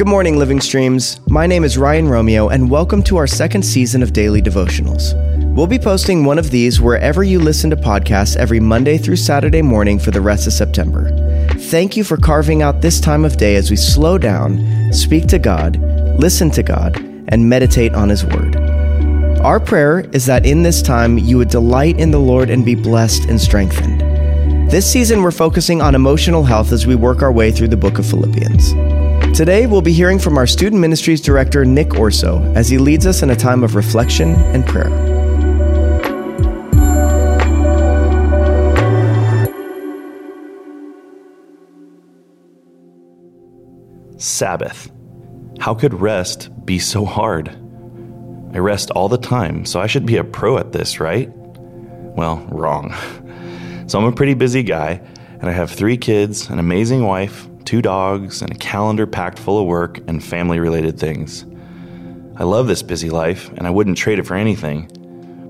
Good morning, Living Streams. My name is Ryan Romeo, and welcome to our second season of Daily Devotionals. We'll be posting one of these wherever you listen to podcasts every Monday through Saturday morning for the rest of September. Thank you for carving out this time of day as we slow down, speak to God, listen to God, and meditate on His Word. Our prayer is that in this time, you would delight in the Lord and be blessed and strengthened. This season, we're focusing on emotional health as we work our way through the book of Philippians. Today, we'll be hearing from our Student Ministries Director, Nick Orso, as he leads us in a time of reflection and prayer. Sabbath. How could rest be so hard? I rest all the time, so I should be a pro at this, right? Well, wrong. So I'm a pretty busy guy, and I have 3 kids, an amazing wife, 2 dogs, and a calendar packed full of work and family-related things. I love this busy life, and I wouldn't trade it for anything,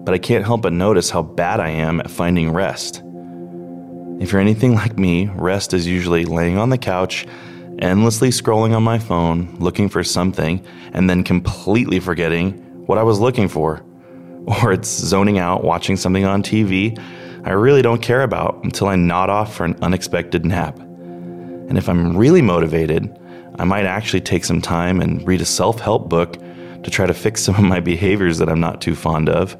but I can't help but notice how bad I am at finding rest. If you're anything like me, rest is usually laying on the couch, endlessly scrolling on my phone, looking for something, and then completely forgetting what I was looking for. Or it's zoning out, watching something on TV I really don't care about until I nod off for an unexpected nap. And if I'm really motivated, I might actually take some time and read a self-help book to try to fix some of my behaviors that I'm not too fond of.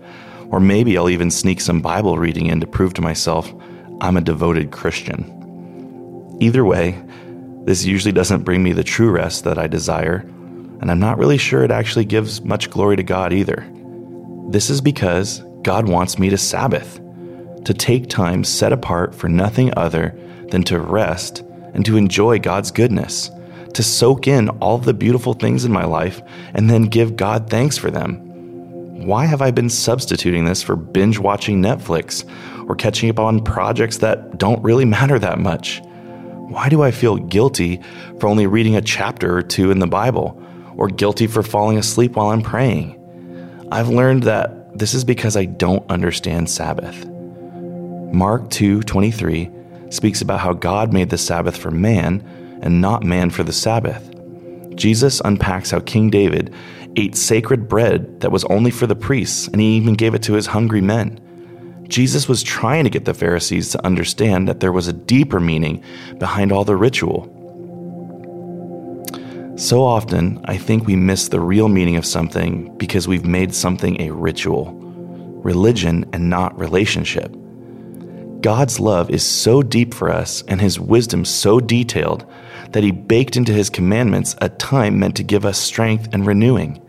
Or maybe I'll even sneak some Bible reading in to prove to myself I'm a devoted Christian. Either way, this usually doesn't bring me the true rest that I desire, and I'm not really sure it actually gives much glory to God either. This is because God wants me to Sabbath, to take time set apart for nothing other than to rest and to enjoy God's goodness, to soak in all the beautiful things in my life and then give God thanks for them. Why have I been substituting this for binge watching Netflix or catching up on projects that don't really matter that much? Why do I feel guilty for only reading a chapter or 2 in the Bible, or guilty for falling asleep while I'm praying? I've learned that this is because I don't understand Sabbath. Mark 2:23 speaks about how God made the Sabbath for man and not man for the Sabbath. Jesus unpacks how King David ate sacred bread that was only for the priests, and he even gave it to his hungry men. Jesus was trying to get the Pharisees to understand that there was a deeper meaning behind all the ritual. So often, I think we miss the real meaning of something because we've made something a ritual, religion, and not relationship. God's love is so deep for us and His wisdom so detailed that He baked into His commandments a time meant to give us strength and renewing,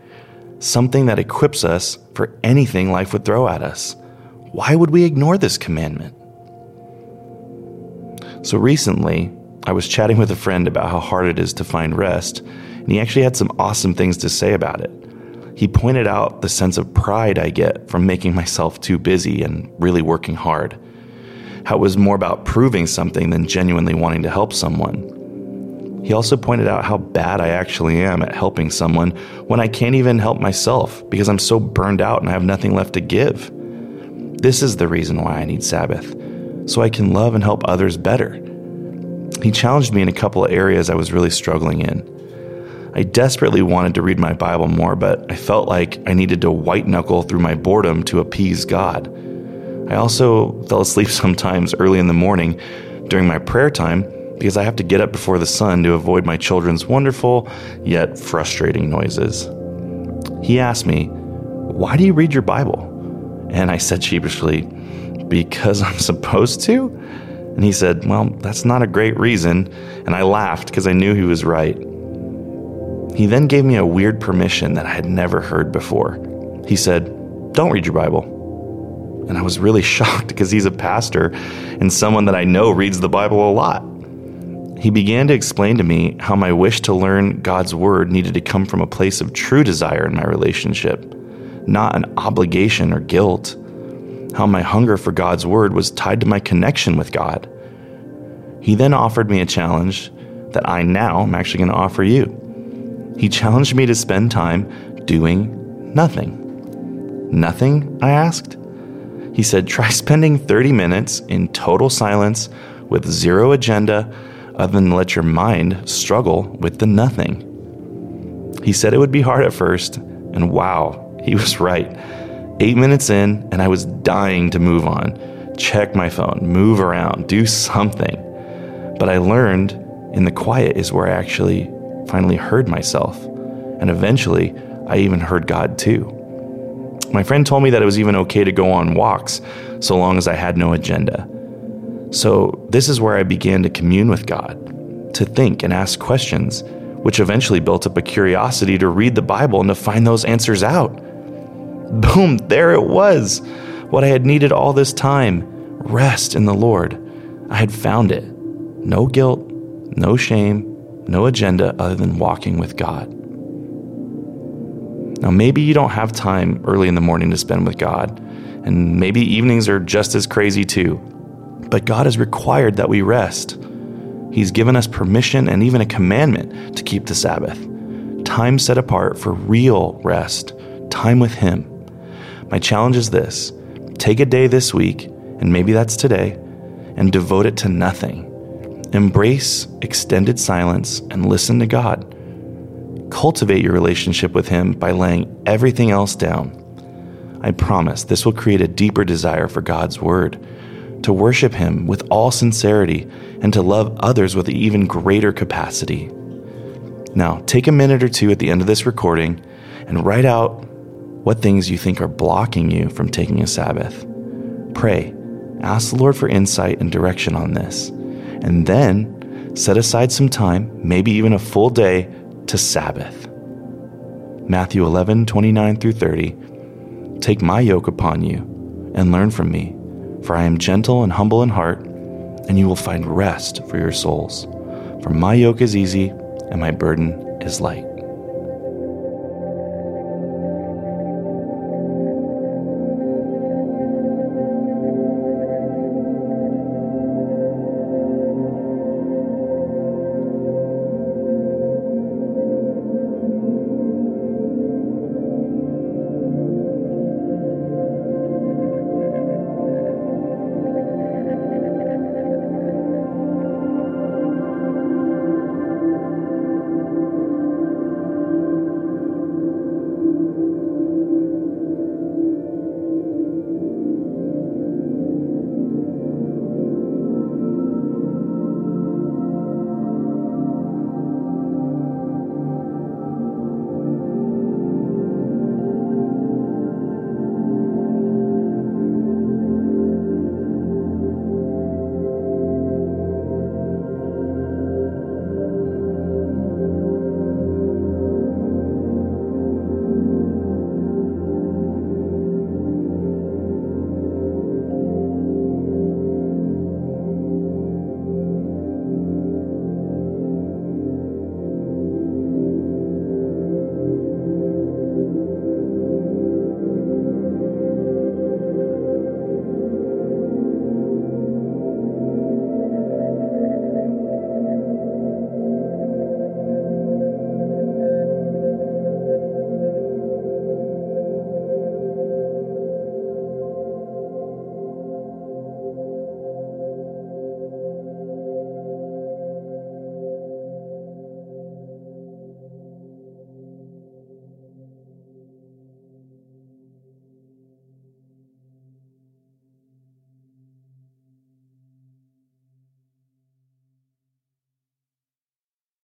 something that equips us for anything life would throw at us. Why would we ignore this commandment? So recently, I was chatting with a friend about how hard it is to find rest, and he actually had some awesome things to say about it. He pointed out the sense of pride I get from making myself too busy and really working hard. How it was more about proving something than genuinely wanting to help someone. He also pointed out how bad I actually am at helping someone when I can't even help myself because I'm so burned out and I have nothing left to give. This is the reason why I need Sabbath, so I can love and help others better. He challenged me in a couple of areas I was really struggling in. I desperately wanted to read my Bible more, but I felt like I needed to white knuckle through my boredom to appease God. I also fell asleep sometimes early in the morning during my prayer time because I have to get up before the sun to avoid my children's wonderful yet frustrating noises. He asked me, "Why do you read your Bible?" And I said sheepishly, "Because I'm supposed to?" And he said, "Well, that's not a great reason." And I laughed because I knew he was right. He then gave me a weird permission that I had never heard before. He said, "Don't read your Bible." And I was really shocked because he's a pastor and someone that I know reads the Bible a lot. He began to explain to me how my wish to learn God's word needed to come from a place of true desire in my relationship, not an obligation or guilt. How my hunger for God's word was tied to my connection with God. He then offered me a challenge that I now am actually going to offer you. He challenged me to spend time doing nothing. "Nothing?" I asked. He said, "Try spending 30 minutes in total silence with zero agenda, other than let your mind struggle with the nothing." He said it would be hard at first, and wow, he was right. 8 minutes in, and I was dying to move on, check my phone, move around, do something. But I learned in the quiet is where I actually finally heard myself. And eventually, I even heard God too. My friend told me that it was even okay to go on walks so long as I had no agenda. So this is where I began to commune with God, to think and ask questions, which eventually built up a curiosity to read the Bible and to find those answers out. Boom, there it was. What I had needed all this time, rest in the Lord. I had found it. No guilt, no shame, no agenda other than walking with God. Now, maybe you don't have time early in the morning to spend with God, and maybe evenings are just as crazy too. But God has required that we rest. He's given us permission and even a commandment to keep the Sabbath. Time set apart for real rest, time with Him. My challenge is this: take a day this week, and maybe that's today, and devote it to nothing. Embrace extended silence and listen to God. Cultivate your relationship with Him by laying everything else down. I promise this will create a deeper desire for God's Word, to worship Him with all sincerity, and to love others with even greater capacity. Now, take a minute or two at the end of this recording and write out what things you think are blocking you from taking a Sabbath. Pray, ask the Lord for insight and direction on this, and then set aside some time, maybe even a full day, to Sabbath. Matthew 11:29-30. Take my yoke upon you and learn from me, for I am gentle and humble in heart, and you will find rest for your souls. For my yoke is easy and my burden is light.